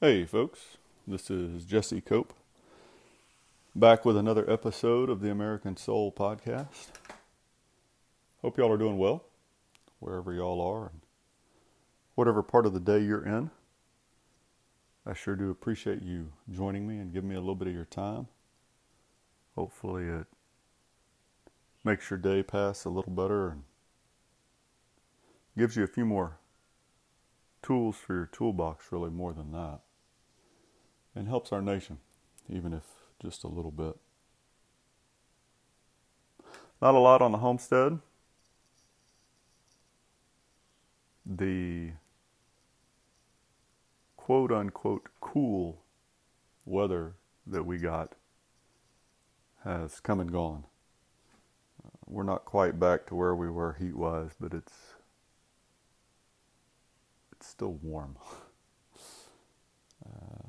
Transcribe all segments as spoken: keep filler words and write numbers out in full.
Hey folks, this is Jesse Cope, back with another episode of the American Soul Podcast. Hope y'all are doing well, wherever y'all are, and whatever part of the day you're in. I sure do appreciate you joining me and giving me a little bit of your time. Hopefully it makes your day pass a little better and gives you a few more tools for your toolbox, really more than that. And helps our nation, even if just a little bit. Not a lot on the homestead. The quote-unquote cool weather that we got has come and gone. Uh, we're not quite back to where we were heat-wise, but it's it's still warm. uh,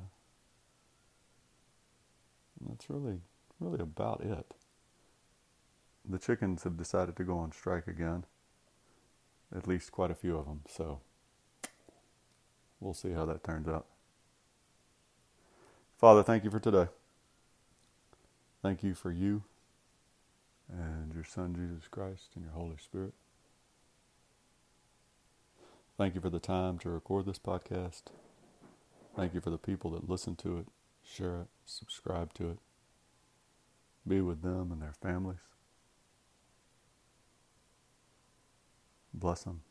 That's really, really about it. The chickens have decided to go on strike again. At least quite a few of them, so we'll see how that turns out. Father, thank you for today. Thank you for you and your Son, Jesus Christ, and your Holy Spirit. Thank you for the time to record this podcast. Thank you for the people that listen to it. Share it, subscribe to it, be with them and their families. Bless them,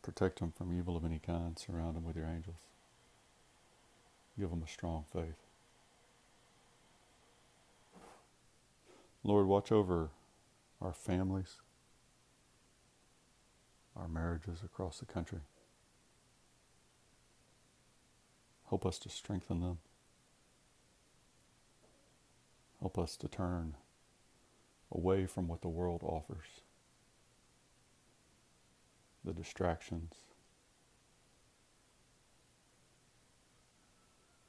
protect them from evil of any kind, surround them with your angels, give them a strong faith. Lord, watch over our families, our marriages across the country. Help us to strengthen them. Help us to turn away from what the world offers, the distractions,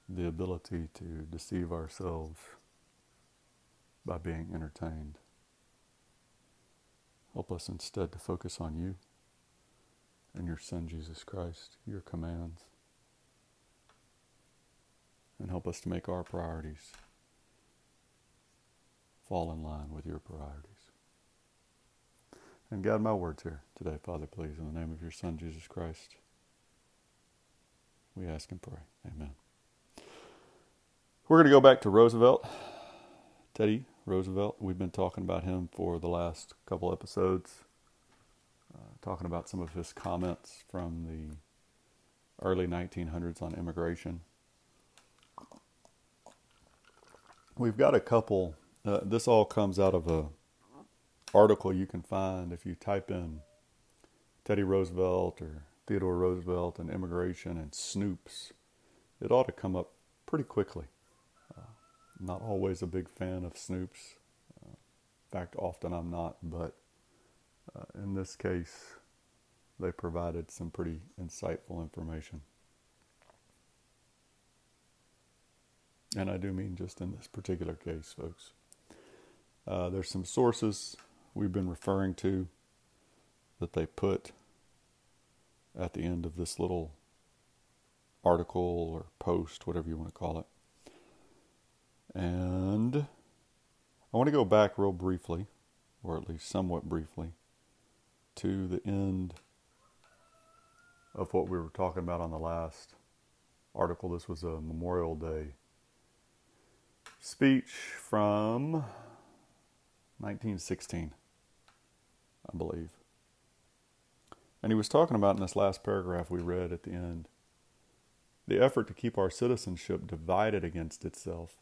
the ability to deceive ourselves by being entertained. Help us instead to focus on you and your Son, Jesus Christ, your commands, and help us to make our priorities fall in line with your priorities. And guide my words here today, Father, please, in the name of your Son, Jesus Christ. We ask and pray. Amen. We're going to go back to Roosevelt, Teddy Roosevelt. We've been talking about him for the last couple episodes, uh, talking about some of his comments from the early nineteen hundreds on immigration. We've got a couple. Uh, this all comes out of a article you can find if you type in Teddy Roosevelt or Theodore Roosevelt and immigration and snoops. It ought to come up pretty quickly. Uh, not always a big fan of snoops. Uh, in fact, often I'm not, but uh, in this case, they provided some pretty insightful information. And I do mean just in this particular case, folks. Uh, there's some sources we've been referring to that they put at the end of this little article or post, whatever you want to call it. And I want to go back real briefly, or at least somewhat briefly, to the end of what we were talking about on the last article. This was a Memorial Day speech from nineteen sixteen, I believe. And he was talking about in this last paragraph we read at the end, the effort to keep our citizenship divided against itself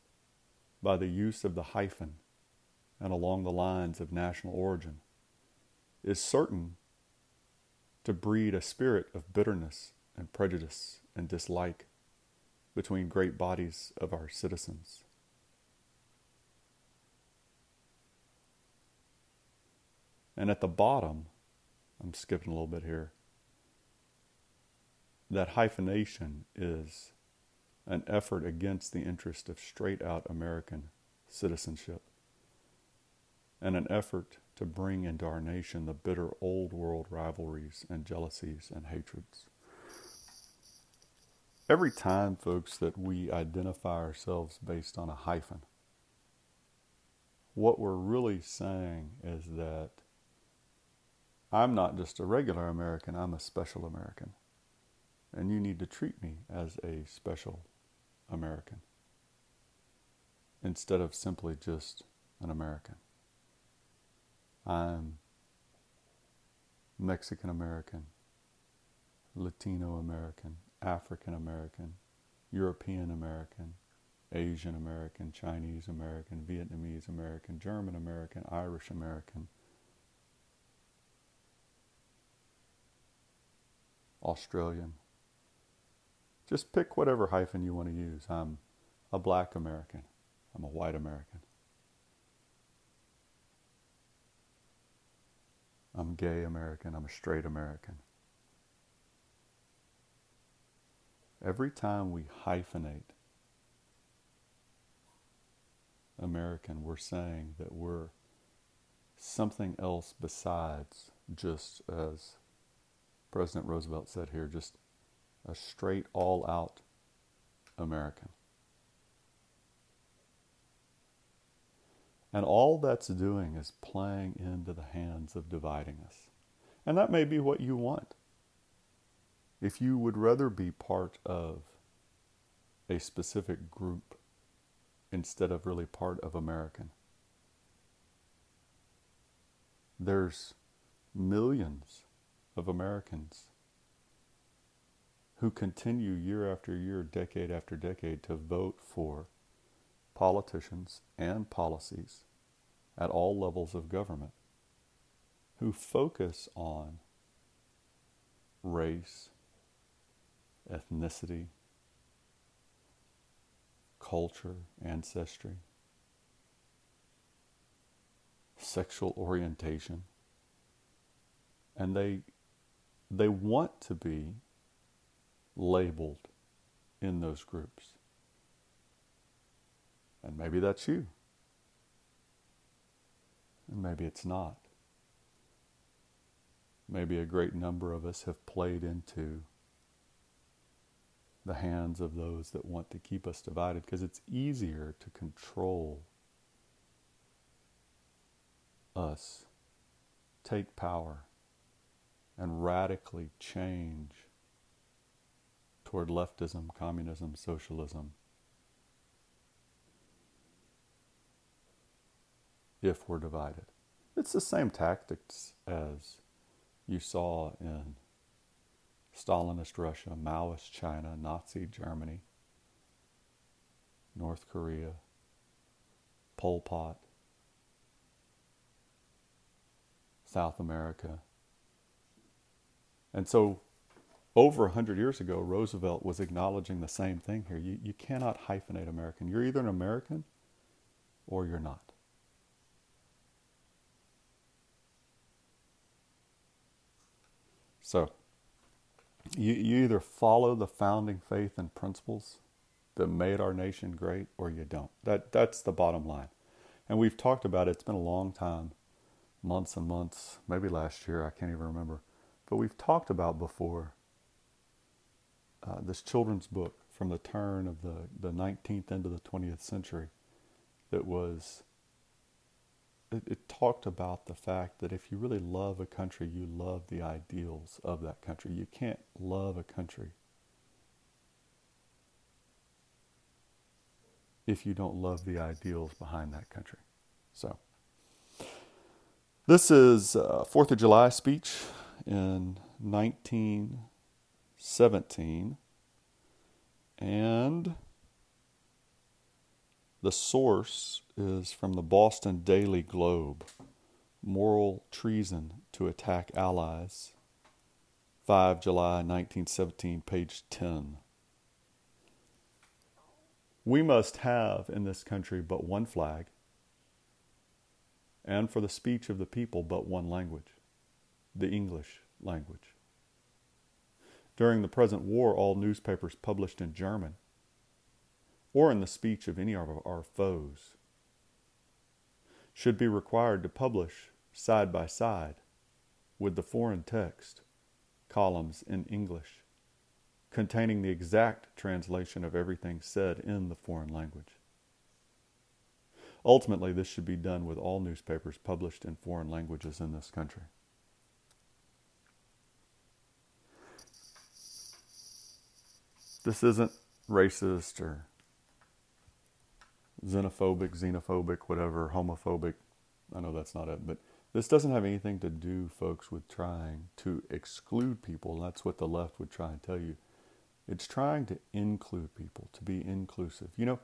by the use of the hyphen and along the lines of national origin is certain to breed a spirit of bitterness and prejudice and dislike between great bodies of our citizens. And at the bottom, I'm skipping a little bit here, that hyphenation is an effort against the interest of straight-out American citizenship and an effort to bring into our nation the bitter old-world rivalries and jealousies and hatreds. Every time, folks, that we identify ourselves based on a hyphen, what we're really saying is that I'm not just a regular American, I'm a special American. And you need to treat me as a special American instead of simply just an American. I'm Mexican American, Latino American, African American, European American, Asian American, Chinese American, Vietnamese American, German American, Irish American, Australian. Just pick whatever hyphen you want to use. I'm a black American. I'm a white American. I'm gay American. I'm a straight American. Every time we hyphenate American, we're saying that we're something else besides, just as President Roosevelt said here, just a straight, all-out American. And all that's doing is playing into the hands of dividing us. And that may be what you want. If you would rather be part of a specific group instead of really part of American. There's millions of Americans who continue year after year, decade after decade, to vote for politicians and policies at all levels of government who focus on race, ethnicity, culture, ancestry, sexual orientation, and they they want to be labeled in those groups. And maybe that's you. And maybe it's not. Maybe a great number of us have played into the hands of those that want to keep us divided, because it's easier to control us, take power, and radically change toward leftism, communism, socialism, if we're divided. It's the same tactics as you saw in Stalinist Russia, Maoist China, Nazi Germany, North Korea, Pol Pot, South America. And so over one hundred years ago, Roosevelt was acknowledging the same thing here. You, you cannot hyphenate American. You're either an American or you're not. So, you, you either follow the founding faith and principles that made our nation great or you don't. That That's the bottom line. And we've talked about it. It's been a long time, months and months, maybe last year. I can't even remember. But we've talked about before. Uh, this children's book from the turn of the, the nineteenth into the twentieth century that was, it, it talked about the fact that if you really love a country, you love the ideals of that country. You can't love a country if you don't love the ideals behind that country. So, this is uh, fourth of July speech in nineteen seventeen, and the source is from the Boston Daily Globe. Moral Treason to Attack Allies, the fifth of July, nineteen seventeen, page ten. We must have in this country but one flag, and for the speech of the people but one language, the English language. During the present war, all newspapers published in German or in the speech of any of our foes should be required to publish side by side with the foreign text columns in English containing the exact translation of everything said in the foreign language. Ultimately, this should be done with all newspapers published in foreign languages in this country. This isn't racist or xenophobic, xenophobic, whatever, homophobic. I know that's not it, but this doesn't have anything to do, folks, with trying to exclude people. That's what the left would try and tell you. It's trying to include people, to be inclusive. You know,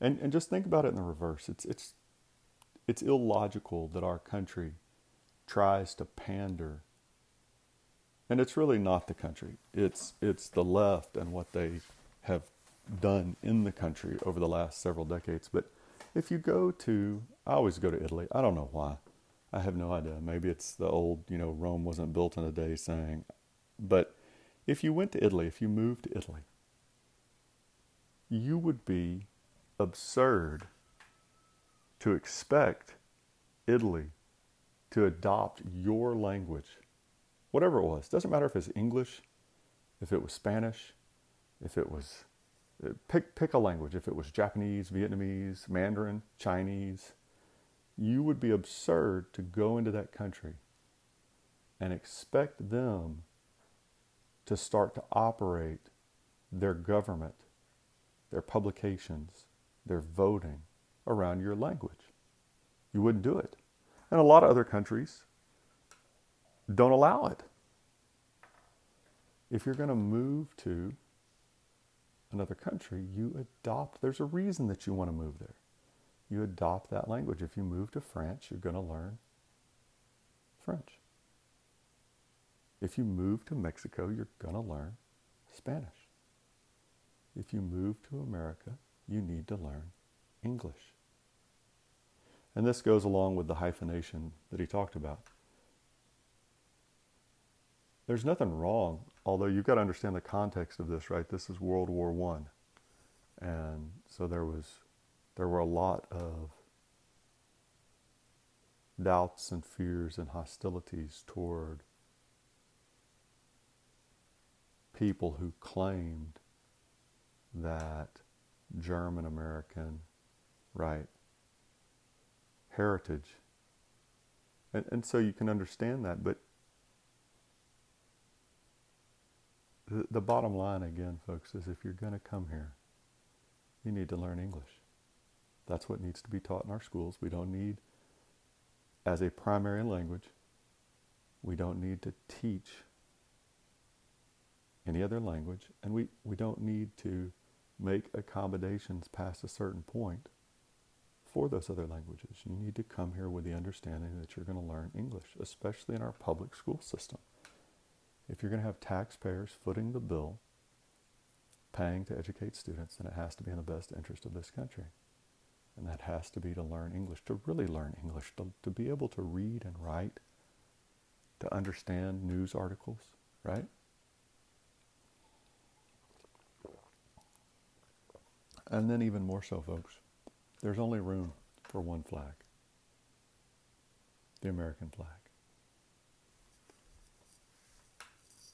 and, and just think about it in the reverse. It's it's it's illogical that our country tries to pander. And it's really not the country. It's it's the left and what they have done in the country over the last several decades. But if you go to, I always go to Italy. I don't know why. I have no idea. Maybe it's the old, you know, Rome wasn't built in a day saying. But if you went to Italy, if you moved to Italy, you would be absurd to expect Italy to adopt your language, whatever it was. It doesn't matter if it's English, if it was Spanish, if it was, pick pick a language, if it was Japanese, Vietnamese, Mandarin, Chinese. You would be absurd to go into that country and expect them to start to operate their government, their publications, their voting around your language. You wouldn't do it. And a lot of other countries don't allow it. If you're going to move to another country, you adopt. There's a reason that you want to move there. You adopt that language. If you move to France, you're going to learn French. If you move to Mexico, you're going to learn Spanish. If you move to America, you need to learn English. And this goes along with the hyphenation that he talked about. There's nothing wrong, although you've got to understand the context of this, right? This is World War One. And so there was... There were a lot of doubts and fears and hostilities toward people who claimed that German-American, right, heritage. And, and so you can understand that, but the, the bottom line, again, folks, is if you're going to come here, you need to learn English. That's what needs to be taught in our schools. We don't need, as a primary language, we don't need to teach any other language. And we, we don't need to make accommodations past a certain point for those other languages. You need to come here with the understanding that you're going to learn English, especially in our public school system. If you're going to have taxpayers footing the bill, paying to educate students, then it has to be in the best interest of this country. And that has to be to learn English, to really learn English, to, to be able to read and write, to understand news articles, right? And then even more so, folks, there's only room for one flag, the American flag.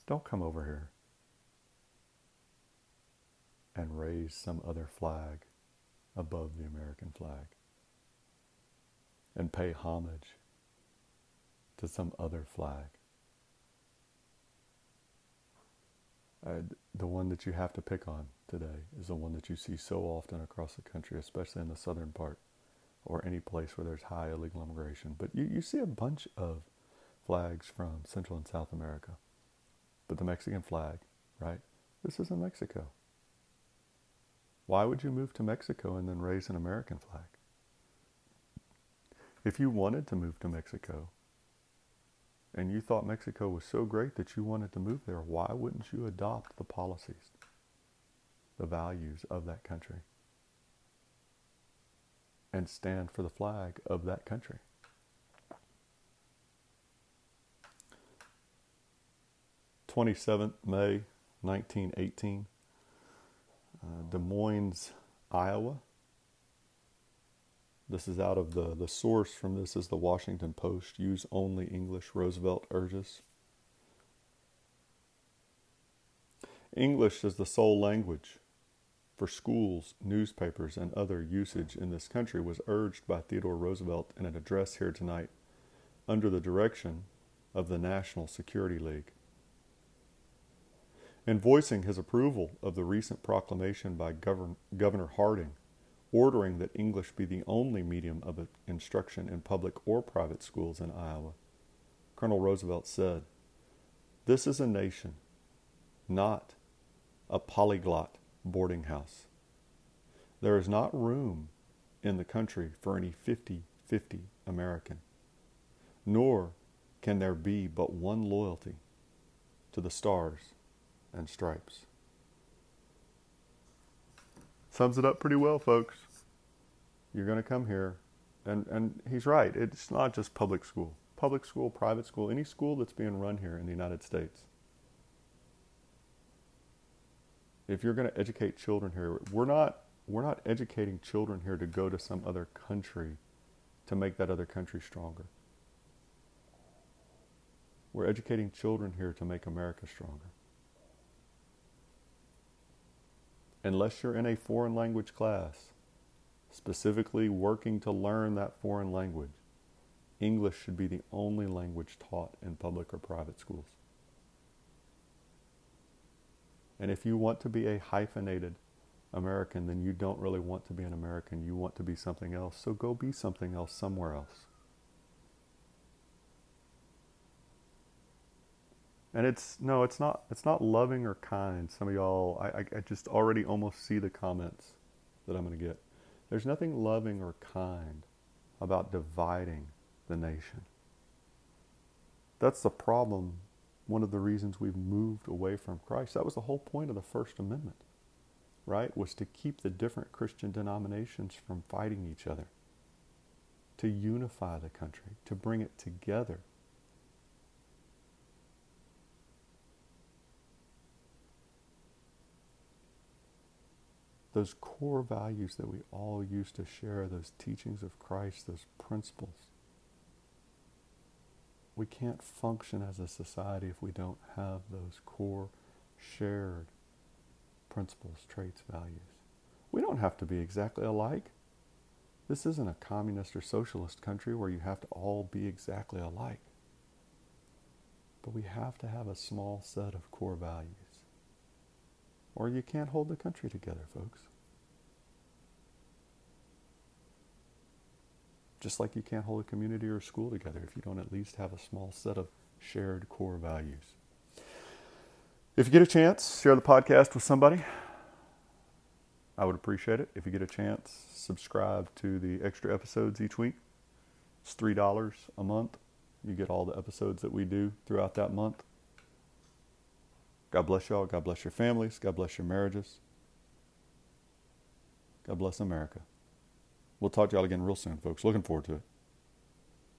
Don't come over here and raise some other flag above the American flag and pay homage to some other flag. Uh, the one that you have to pick on today is the one that you see so often across the country, especially in the southern part or any place where there's high illegal immigration. But you, you see a bunch of flags from Central and South America. But the Mexican flag, right? This isn't Mexico. Why would you move to Mexico and then raise an American flag? If you wanted to move to Mexico and you thought Mexico was so great that you wanted to move there, why wouldn't you adopt the policies, the values of that country, and stand for the flag of that country? the twenty-seventh of May, nineteen eighteen. Uh, Des Moines, Iowa. This is out of the, the source from this is the Washington Post. Use only English, Roosevelt urges. English is the sole language for schools, newspapers, and other usage in this country was urged by Theodore Roosevelt in an address here tonight under the direction of the National Security League. In voicing his approval of the recent proclamation by Govern- Governor Harding, ordering that English be the only medium of instruction in public or private schools in Iowa, Colonel Roosevelt said, "This is a nation, not a polyglot boarding house. There is not room in the country for any fifty-fifty American, nor can there be but one loyalty to the stars and stripes." Sums it up pretty well, folks. You're going to come here, and, and he's right. It's not just public school. Public school, private school, any school that's being run here in the United States. If you're going to educate children here, we're not we're not educating children here to go to some other country to make that other country stronger. We're educating children here to make America stronger. Unless you're in a foreign language class, specifically working to learn that foreign language, English should be the only language taught in public or private schools. And if you want to be a hyphenated American, then you don't really want to be an American. You want to be something else. So go be something else somewhere else. And it's, no, it's not, it's not loving or kind. Some of y'all, I, I just already almost see the comments that I'm going to get. There's nothing loving or kind about dividing the nation. That's the problem. One of the reasons we've moved away from Christ. That was the whole point of the First Amendment, right? Was to keep the different Christian denominations from fighting each other, to unify the country, to bring it together. Those core values that we all used to share, those teachings of Christ, those principles. We can't function as a society if we don't have those core shared principles, traits, values. We don't have to be exactly alike. This isn't a communist or socialist country where you have to all be exactly alike. But we have to have a small set of core values, or you can't hold the country together, folks. Just like you can't hold a community or a school together if you don't at least have a small set of shared core values. If you get a chance, share the podcast with somebody. I would appreciate it. If you get a chance, subscribe to the extra episodes each week. It's three dollars a month. You get all the episodes that we do throughout that month. God bless y'all. God bless your families. God bless your marriages. God bless America. We'll talk to y'all again real soon, folks. Looking forward to it.